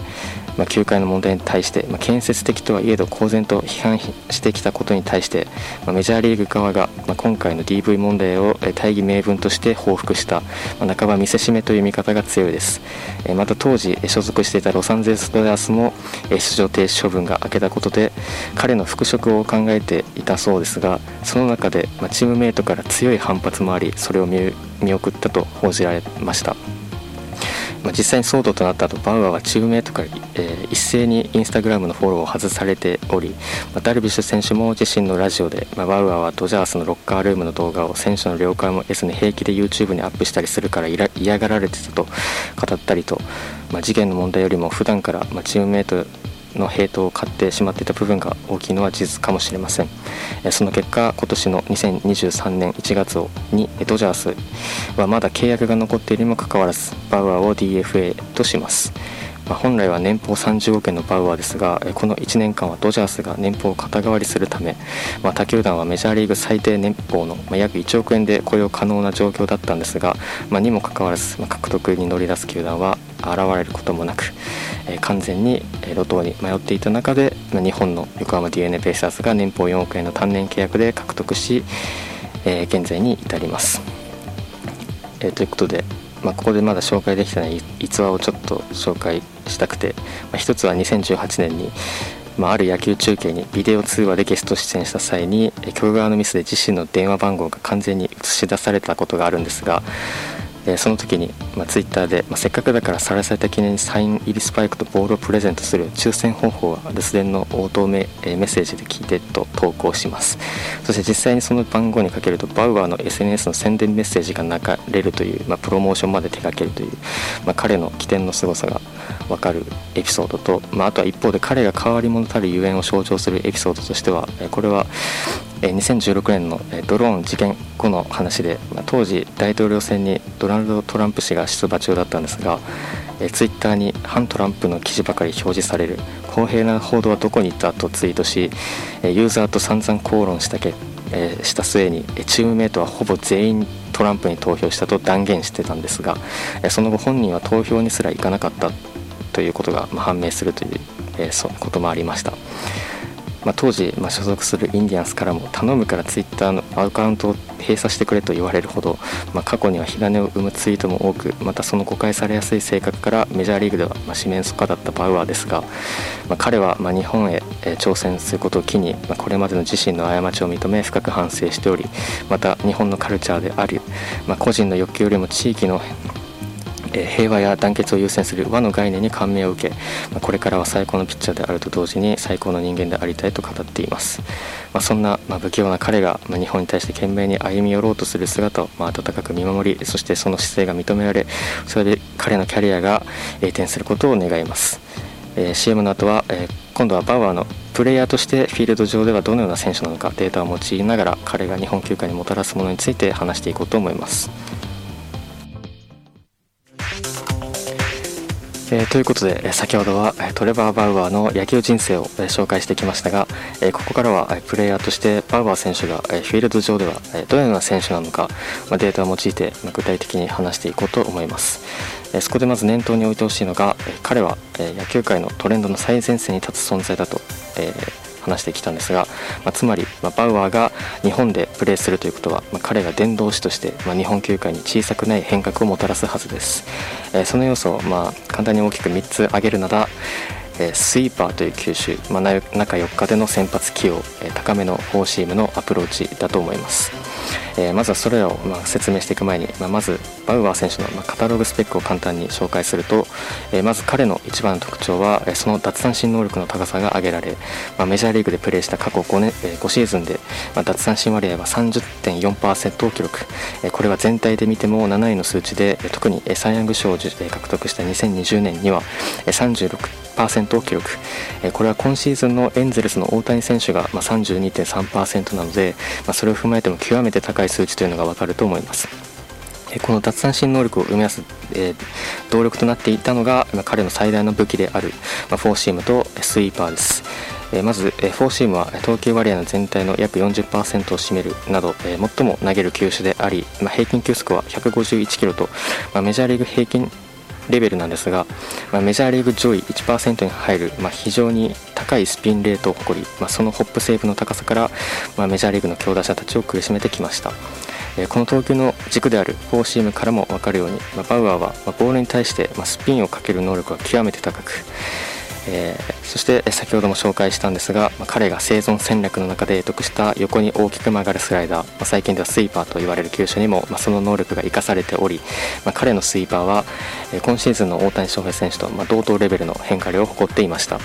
まあ、球界の問題に対して、まあ、建設的とはいえど公然と批判してきたことに対して、まあ、メジャーリーグ側が、まあ、今回の ディーブイ 問題を大義名分として報復した、まあ、半ば見せしめという見方が強いです。えー、また当時所属していたロサンゼルスドジャースも出場停止処分が明けたことで彼の復職を考えていたそうですが、その中でまあ、チームメイトから強い反発もあり、それを 見, 見送ったと報じられました。まあ、実際に騒動となった後、バウアーはチームメイトから、えー、一斉にインスタグラムのフォローを外されており、まあ、ダルビッシュ選手も自身のラジオで、まあ、バウアーはドジャースのロッカールームの動画を選手の了解も得ずに平気で YouTube にアップしたりするから嫌がられてたと語ったりと、まあ、事件の問題よりも普段から、まあ、チームメイトのヘイトを買ってしまっていた部分が大きいのは事実かもしれません。その結果、今年のにせんにじゅうさんねんいちがつにドジャースはまだ契約が残っているにもかかわらずバウアーを ディーエフエー とします。本来は年俸さんじゅうおくえんのバウアーですが、このいちねんかんはドジャースが年俸を肩代わりするため、まあ、他球団はメジャーリーグ最低年俸の約いちおくえんで雇用可能な状況だったんですが、まあ、にもかかわらず、まあ、獲得に乗り出す球団は現れることもなく、えー、完全に路頭に迷っていた中で、まあ、日本の横浜 ディーエヌエー ベイスターズが年俸よんおくえんの単年契約で獲得し、えー、現在に至ります。えー、ということで、まあ、ここでまだ紹介できてない逸話をちょっと紹介したくて、まあ、一つはにせんじゅうはちねんに、まあ、ある野球中継にビデオ通話でゲスト出演した際に局側のミスで自身の電話番号が完全に映し出されたことがあるんですが、えー、その時に、まあ、ツイッターで、まあ、せっかくだからさらされた記念にサイン入りスパイクとボールをプレゼントする抽選方法は留守電の応答 メ,、えー、メッセージで聞いてと投稿します。そして実際にその番号にかけるとバウアーの エスエヌエス の宣伝メッセージが流れるという、まあ、プロモーションまで手掛けるという、まあ、彼の起点の凄さが分かるエピソードと、まあ、あとは一方で彼が変わり者たるゆえんを象徴するエピソードとしては、これはにせんじゅうろくねんのドローン事件後の話で、当時大統領選にドナルド・トランプ氏が出馬中だったんですが、ツイッターに反トランプの記事ばかり表示される、公平な報道はどこに行ったとツイートし、ユーザーと散々口論した結果した末にチームメイトはほぼ全員トランプに投票したと断言してたんですが、その後本人は投票にすら行かなかったということが判明するという、えー、そういうこともありました。まあ、当時、まあ、所属するインディアンスからも頼むからツイッターのアカウントを閉鎖してくれと言われるほど、まあ、過去には火種を生むツイートも多く、またその誤解されやすい性格からメジャーリーグでは四面楚歌だったバウアーですが、まあ、彼はまあ日本へ挑戦することを機に、まあ、これまでの自身の過ちを認め深く反省しており、また日本のカルチャーである、まあ、個人の欲求よりも地域の平和や団結を優先する和の概念に感銘を受け、これからは最高のピッチャーであると同時に最高の人間でありたいと語っています。まあ、そんな不器用な彼が日本に対して懸命に歩み寄ろうとする姿を温かく見守り、そしてその姿勢が認められ、それで彼のキャリアが栄転することを願います。えー、シーエム の後は、えー、今度はバウアーのプレイヤーとしてフィールド上ではどのような選手なのかデータを用いながら彼が日本球界にもたらすものについて話していこうと思います。えー、ということで、先ほどはトレバー・バウアーの野球人生を紹介してきましたが、ここからはプレイヤーとしてバウアー選手がフィールド上ではどのような選手なのかデータを用いて具体的に話していこうと思います。そこでまず念頭に置いてほしいのが、彼は野球界のトレンドの最前線に立つ存在だと、えー話してきたんですが、まあ、つまり、まあ、バウアーが日本でプレーするということは、まあ、彼が伝道師として、まあ、日本球界に小さくない変革をもたらすはずです。えー、その要素を、まあ、簡単に大きくみっつ挙げるなら、えー、スイーパーという球種、まあ、中よっかでの先発起用、えー、高めのフォーシームのアプローチだと思います。えー、まずはそれらをまあ説明していく前に、まあ、まずバウアー選手のまあカタログスペックを簡単に紹介すると、えー、まず彼の一番の特徴はその奪三振能力の高さが挙げられ、まあ、メジャーリーグでプレーした過去ごねん、えー、ごシーズンでまあ奪三振割合は さんじゅってんよんパーセント を記録、えー、これは全体で見てもなないの数値で、特にサイ・ヤング賞を獲得したにせんにじゅうねんには さんじゅうろくパーセント を記録、これは今シーズンのエンゼルスの大谷選手が さんじゅうにてんさんパーセント なので、それを踏まえても極めて高い数値というのが分かると思います。この奪三振能力を生み出す動力となっていたのが彼の最大の武器であるフォーシームとスイーパーです。まずフォーシームは投球割合の全体の約 よんじゅっパーセント を占めるなど最も投げる球種であり、平均球速はひゃくごじゅういちキロとメジャーリーグ平均レベルなんですが、メジャーリーグ上位 いちパーセント に入る非常に高いスピンレートを誇り、そのホップセーブの高さからメジャーリーグの強打者たちを苦しめてきました。この投球の軸であるフォーシームからも分かるように、バウアーはボールに対してスピンをかける能力が極めて高く、えー、そして先ほども紹介したんですが、まあ、彼が生存戦略の中で得した横に大きく曲がるスライダー、まあ、最近ではスイーパーと言われる球種にも、まあ、その能力が生かされており、まあ、彼のスイーパーは、えー、今シーズンの大谷翔平選手と、まあ、同等レベルの変化量を誇っていました。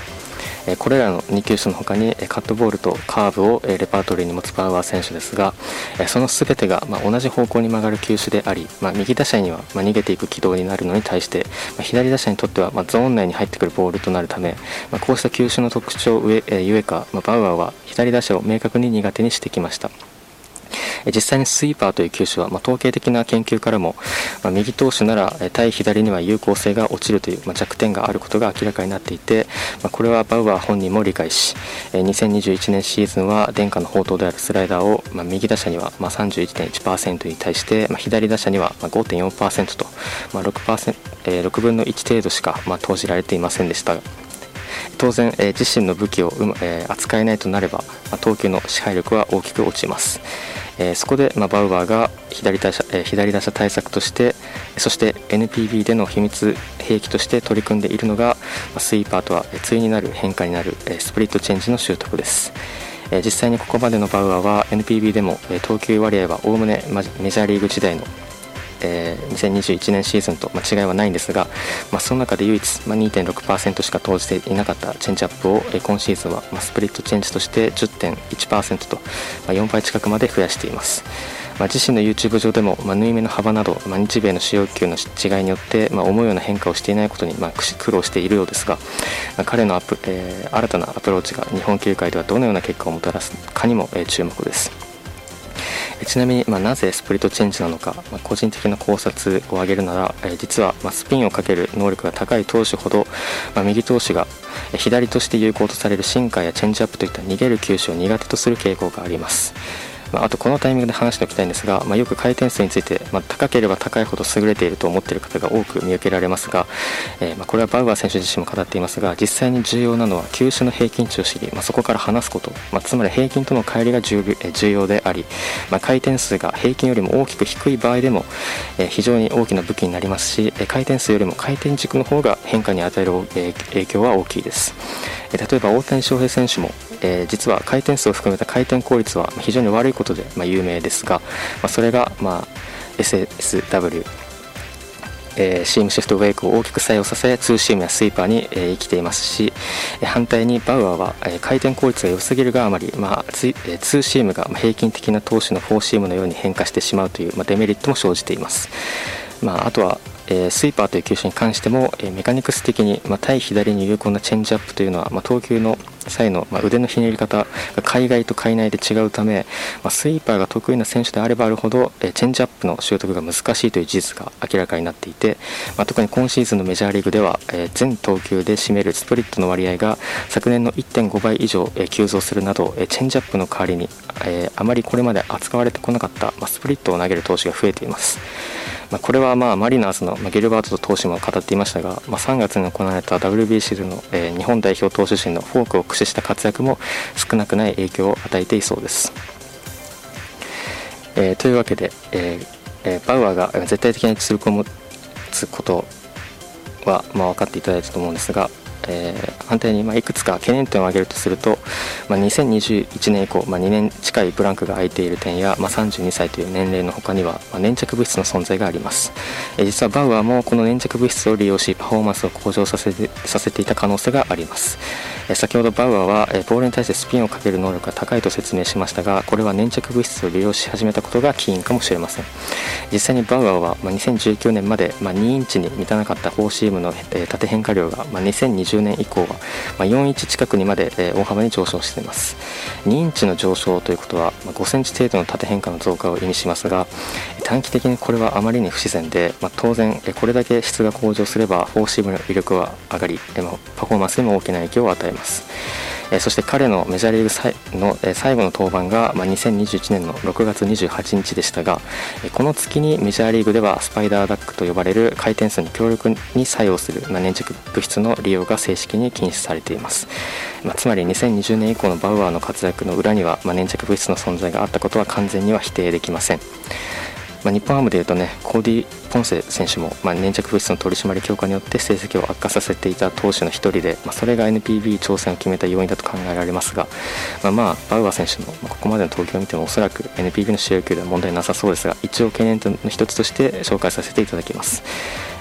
これらのに球種の他にカットボールとカーブをレパートリーに持つバウアー選手ですが、その全てが同じ方向に曲がる球種であり、右打者には逃げていく軌道になるのに対して左打者にとってはゾーン内に入ってくるボールとなるため、こうした球種の特徴ゆえかバウアーは左打者を明確に苦手にしてきました。実際にスイーパーという球種は、まあ、統計的な研究からも、まあ、右投手なら対左には有効性が落ちるという、まあ、弱点があることが明らかになっていて、まあ、これはバウアー本人も理解し、にせんにじゅういちねんシーズンは伝家の宝刀であるスライダーを、まあ、右打者には さんじゅういちてんいちパーセント に対して、まあ、左打者には ごてんよんパーセント と、まあ、ろくパーセント ろくぶんのいち程度しか、まあ、投じられていませんでしたが、当然、えー、自身の武器を、えー、扱えないとなれば、まあ、投球の支配力は大きく落ちます。えー、そこで、まあ、バウアーが左打者、えー、左打者対策として、そして エヌピービー での秘密兵器として取り組んでいるのが、まあ、スイーパーとは対になる変化になる、えー、スプリットチェンジの習得です。えー、実際にここまでのバウアーは エヌピービー でも、えー、投球割合はおおむねメジャーリーグ時代のえー、にせんにじゅういちねんシーズンと、まあ、違いはないんですが、まあ、その中で唯一、まあ、にてんろくパーセント しか投じていなかったチェンジアップを、えー、今シーズンは、まあ、スプリットチェンジとして じゅってんいちパーセント と、まあ、よんばい近くまで増やしています。まあ、自身の YouTube 上でも、まあ、縫い目の幅など、まあ、日米の使用球の違いによって、まあ、思うような変化をしていないことに、まあ、苦労しているようですが、まあ、彼のアプ、えー、新たなアプローチが日本球界ではどのような結果をもたらすかにも、えー、注目です。ちなみに、まあ、なぜスプリットチェンジなのか、まあ、個人的な考察を挙げるなら、えー、実は、まあ、スピンをかける能力が高い投手ほど、まあ、右投手が左として有効とされるシンカーやチェンジアップといった逃げる球種を苦手とする傾向があります。まあ、あとこのタイミングで話しておきたいんですが、まあ、よく回転数について、まあ、高ければ高いほど優れていると思っている方が多く見受けられますが、えー、まあこれはバウアー選手自身も語っていますが、実際に重要なのは球種の平均値を知り、まあ、そこから離すこと、まあ、つまり平均との乖離が重要であり、まあ、回転数が平均よりも大きく低い場合でも、えー、非常に大きな武器になりますし、回転数よりも回転軸の方が変化に与える影響は大きいです。えー、例えば大谷翔平選手も、えー、実は回転数を含めた回転効率は非常に悪いことで、まあ、有名ですが、まあ、それが、まあ、エスエスダブリュー、えー、シームシフトウェイクを大きく作用させ、ツーシームやスイーパーに、えー、生きていますし、反対にバウアーは、えー、回転効率が良すぎるがあまり、まあ、ツーシームが平均的な投手のフォーシームのように変化してしまうという、まあ、デメリットも生じています。まあ、あとはえー、スイーパーという球種に関しても、えー、メカニクス的に、まあ、対左に有効なチェンジアップというのは、まあ、投球の際の、まあ、腕のひねり方が海外と海内で違うため、まあ、スイーパーが得意な選手であればあるほど、えー、チェンジアップの習得が難しいという事実が明らかになっていて、まあ、特に今シーズンのメジャーリーグでは、えー、全投球で占めるスプリットの割合が昨年の いってんごばい以上、えー、急増するなど、えー、チェンジアップの代わりに、えー、あまりこれまで扱われてこなかった、まあ、スプリットを投げる投手が増えています。まあ、これはまあマリナーズのゲルバート投手も語っていましたが、まあ、さんがつに行われた ダブリュービーシー の日本代表投手陣のフォークを駆使した活躍も少なくない影響を与えていそうです。えー、というわけで、えー、バウアーが絶対的な実力を持つことは、まあ、分かっていただいたと思うんですが、えー、反対にまあいくつか懸念点を挙げるとすると、まあ、にせんにじゅういちねん以降、まあ、にねん近いブランクが空いている点や、まあ、さんじゅうにさいという年齢の他には、まあ、粘着物質の存在があります。えー、実はバウアーもこの粘着物質を利用しパフォーマンスを向上させて、させていた可能性があります。えー、先ほどバウアーは、えー、ボールに対してスピンをかける能力が高いと説明しましたが、これは粘着物質を利用し始めたことが起因かもしれません。実際にバウアーは、まあ、にせんじゅうきゅうねんまで、まあ、にインチに満たなかったフォーシームの、えー、縦変化量が、まあ、にせんにじゅうねん以降は、まあ、よんインチ近くにまで、えー、大幅に上昇しています。にインチの上昇ということは、まあ、ごセンチ程度の縦変化の増加を意味しますが、短期的にこれはあまりに不自然で、まあ、当然これだけ質が向上すればフォーシームの威力は上がり、パフォーマンスにも大きな影響を与えます。そして彼のメジャーリーグの最後の登板がにせんにじゅういちねんのろくがつにじゅうはちにちでしたが、この月にメジャーリーグではスパイダーダックと呼ばれる回転数に強力に作用する粘着物質の利用が正式に禁止されています。つまりにせんにじゅうねん以降のバウアーの活躍の裏には粘着物質の存在があったことは完全には否定できません。まあ、日本ハムでいうとね、コーディ・ポンセ選手も、まあ、粘着物質の取り締まり強化によって成績を悪化させていた投手の一人で、まあ、それが エヌピービー 挑戦を決めた要因だと考えられますが、まあ、まあバウアー選手のここまでの投球を見てもおそらく エヌピービー の使用球では問題なさそうですが、一応懸念の一つとして紹介させていただきます。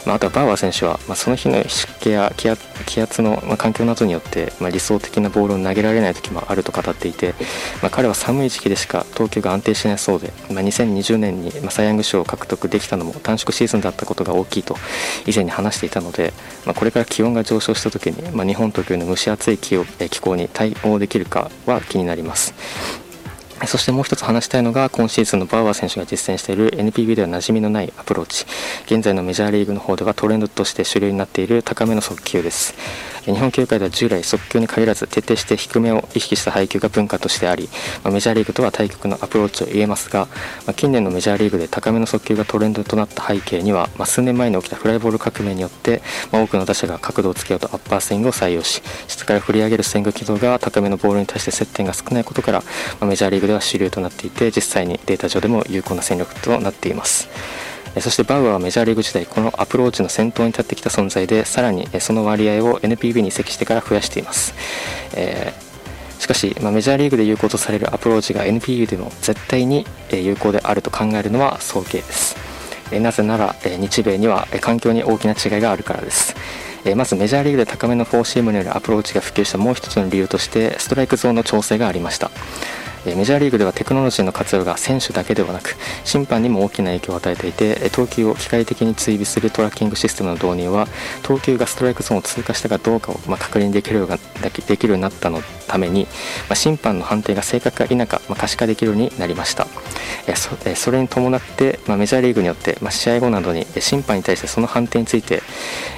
まあ、あとはバウアー選手は、まあ、その日の湿気や気圧、気圧の環境などによって、まあ、理想的なボールを投げられない時もあると語っていて、まあ、彼は寒い時期でしか投球が安定しないそうで、まあ、にせんにじゅうねんにサイ・ヤング賞を獲得できたのも短縮シーズンだったことが大きいと以前に話していたので、まあ、これから気温が上昇した時に、まあ、日本特有の蒸し暑い気候に対応できるかは気になります。そしてもう一つ話したいのが、今シーズンのバウアー選手が実践している エヌピービー では馴染みのないアプローチ、現在のメジャーリーグの方ではトレンドとして主流になっている高めの速球です。日本球界では従来速球に限らず徹底して低めを意識した配球が文化としてあり、メジャーリーグとは対極のアプローチを言えますが、近年のメジャーリーグで高めの速球がトレンドとなった背景には、数年前に起きたフライボール革命によって多くの打者が角度をつけようとアッパースイングを採用し、質から振り上げるスイング軌道が高めのボールに対して接点が少ないことからメジャーリーグでは主流となっていて、実際にデータ上でも有効な戦略となっています。そしてバウアーはメジャーリーグ時代このアプローチの先頭に立ってきた存在で、さらにその割合を エヌピービー に移籍してから増やしています。えー、しかし、まあ、メジャーリーグで有効とされるアプローチが エヌピービー でも絶対に有効であると考えるのは早計です。なぜなら日米には環境に大きな違いがあるからです。まずメジャーリーグで高めのフォーシームによるアプローチが普及したもう一つの理由としてストライクゾーンの調整がありました。メジャーリーグではテクノロジーの活用が選手だけではなく審判にも大きな影響を与えていて、投球を機械的に追尾するトラッキングシステムの導入は投球がストライクゾーンを通過したかどうかを確認できるようになったのために、審判の判定が正確か否か可視化できるようになりました。それに伴ってメジャーリーグによって試合後などに審判に対してその判定について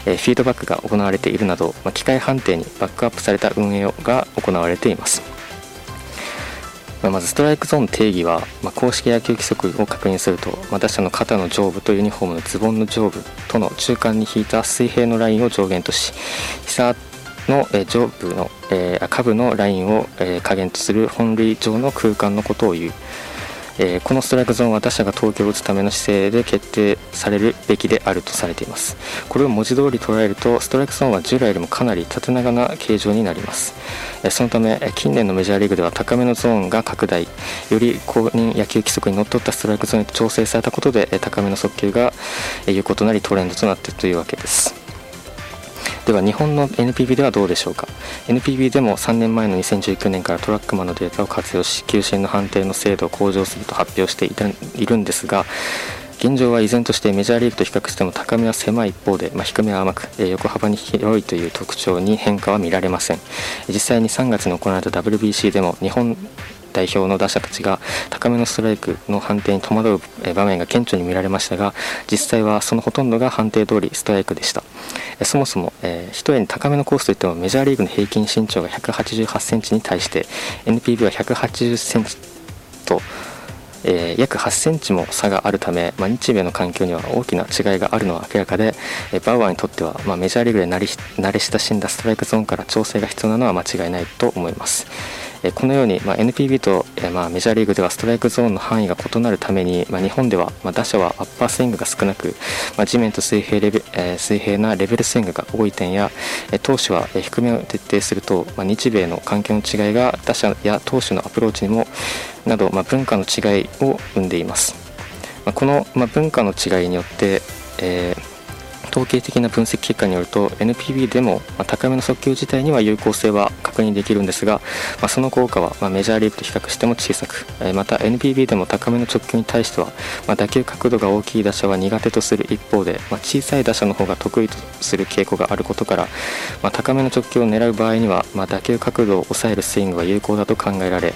フィードバックが行われているなど、機械判定にバックアップされた運営が行われています。まずストライクゾーンの定義は、まあ、公式野球規則を確認すると、まあ、打者の肩の上部とユニフォームのズボンの上部との中間に引いた水平のラインを上限とし、膝の上部の、えー、下部のラインを、えー、下限とする本塁上の空間のことを言う。えー、このストライクゾーンは打者が投球を打つための姿勢で決定されるべきであるとされています。これを文字通り捉えるとストライクゾーンは従来よりもかなり縦長な形状になります。えー、そのため近年のメジャーリーグでは高めのゾーンが拡大、より公認野球規則にのっとったストライクゾーンに調整されたことで高めの速球が有効となりトレンドとなっているというわけです。では日本の エヌピービー ではどうでしょうか。 エヌピービー でもさんねんまえのにせんじゅうきゅうねんからトラックマンのデータを活用し球審の判定の精度を向上すると発表していたいるんですが、現状は依然としてメジャーリーグと比較しても高めは狭い一方で、まあ、低めは甘く、えー、横幅に広いという特徴に変化は見られません。実際にさんがつに行われた ダブリュービーシー でも日本代表の打者たちが高めのストライクの判定に戸惑う場面が顕著に見られましたが、実際はそのほとんどが判定通りストライクでした。そもそも、えー、一重に高めのコースといってもメジャーリーグの平均身長がひゃくはちじゅうはちセンチに対して エヌピービー はひゃくはちじゅっセンチと、えー、約はちセンチも差があるため、まあ、日米の環境には大きな違いがあるのは明らかで、えー、バウアーにとっては、まあ、メジャーリーグで慣れ親しんだストライクゾーンから調整が必要なのは間違いないと思います。このように エヌピービー とメジャーリーグではストライクゾーンの範囲が異なるために、日本では打者はアッパースイングが少なく、地面と水平レベ、水平なレベルスイングが多い点や、投手は低めを徹底すると日米の環境の違いが打者や投手のアプローチにもなど文化の違いを生んでいます。この文化の違いによって、えー統計的な分析結果によると エヌピービー でも高めの速球自体には有効性は確認できるんですが、その効果はメジャーリーグと比較しても小さく、また エヌピービー でも高めの直球に対しては打球角度が大きい打者は苦手とする一方で、小さい打者の方が得意とする傾向があることから、高めの直球を狙う場合には打球角度を抑えるスイングが有効だと考えられ、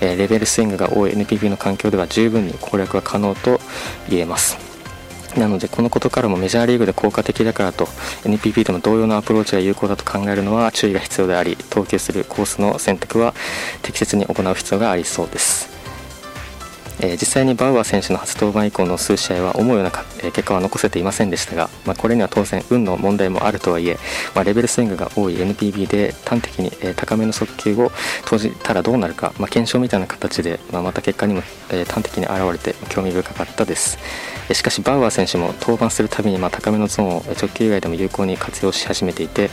レベルスイングが多い エヌピービー の環境では十分に攻略が可能と言えます。なので、このことからもメジャーリーグで効果的だからと エヌピービー でも同様のアプローチが有効だと考えるのは注意が必要であり、投球するコースの選択は適切に行う必要がありそうです。えー、実際にバウアー選手の初登板以降の数試合は思うような結果は残せていませんでしたが、まあ、これには当然運の問題もあるとはいえ、まあ、レベルスイングが多い エヌピービー で端的に高めの速球を投じたらどうなるか、まあ、検証みたいな形で、まあ、また結果にも端的に現れて興味深かったです。しかしバウアー選手も登板するたびにまあ高めのゾーンを直球以外でも有効に活用し始めていて、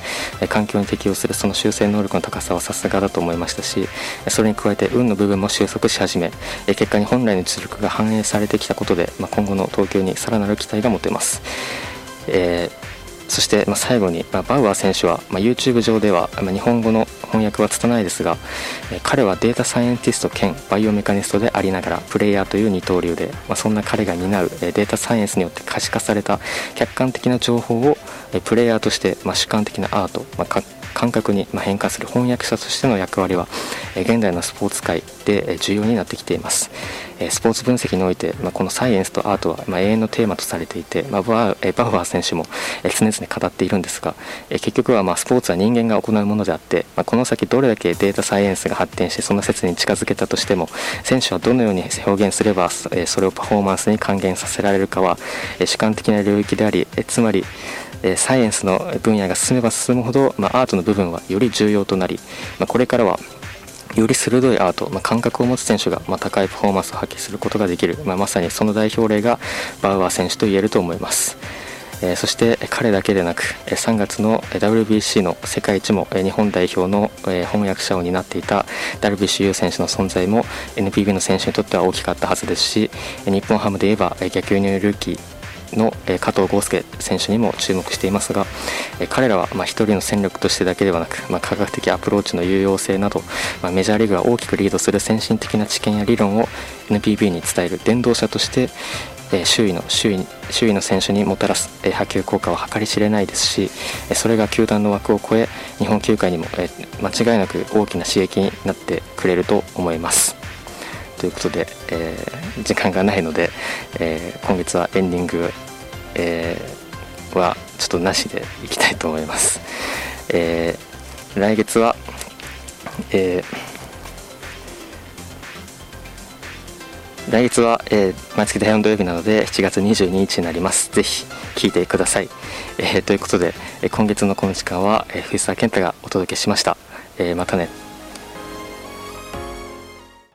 環境に適応するその修正能力の高さはさすがだと思いましたし、それに加えて運の部分も収束し始め、結果に本来の実力が反映されてきたことで、まあ、今後の投球にさらなる期待が持てます。えー、そしてまあ最後に、まあ、バウアー選手は、まあ、YouTube 上では、まあ、日本語の翻訳は拙いですが、えー、彼はデータサイエンティスト兼バイオメカニストでありながらプレイヤーという二刀流で、まあ、そんな彼が担うデータサイエンスによって可視化された客観的な情報をプレイヤーとして、まあ、主観的なアート、まあ、か感覚に変化する翻訳者としての役割は現代のスポーツ界で重要になってきています。スポーツ分析においてこのサイエンスとアートは永遠のテーマとされていて、バウアー選手も常々語っているんですが、結局はスポーツは人間が行うものであって、この先どれだけデータサイエンスが発展してその説に近づけたとしても、選手はどのように表現すればそれをパフォーマンスに還元させられるかは主観的な領域であり、つまりサイエンスの分野が進めば進むほど、まあ、アートの部分はより重要となり、まあ、これからはより鋭いアート、まあ、感覚を持つ選手が、まあ、高いパフォーマンスを発揮することができる、まあ、まさにその代表例がバウアー選手と言えると思います。えー、そして彼だけでなくさんがつの ダブリュービーシー の世界一も日本代表の翻訳者を担っていたダルビッシュ有選手の存在も エヌピービー の選手にとっては大きかったはずですし、日本ハムで言えば逆輸入ルーキーの加藤豪介選手にも注目していますが、彼らは一人の戦力としてだけではなく、科学的アプローチの有用性などメジャーリーグが大きくリードする先進的な知見や理論を エヌピービー に伝える伝道者として周囲の、周囲、周囲の選手にもたらす波及効果は計り知れないですし、それが球団の枠を超え日本球界にも間違いなく大きな刺激になってくれると思います。ということで、えー、時間がないので、えー、今月はエンディング、えー、はちょっとなしでいきたいと思います。えー、来月は、えー、来月は、えー、毎月だいよん土曜日なのでしちがつにじゅうににちになります。ぜひ聞いてください。えー、ということで今月のこの時間は藤沢健太がお届けしました。えー、またね。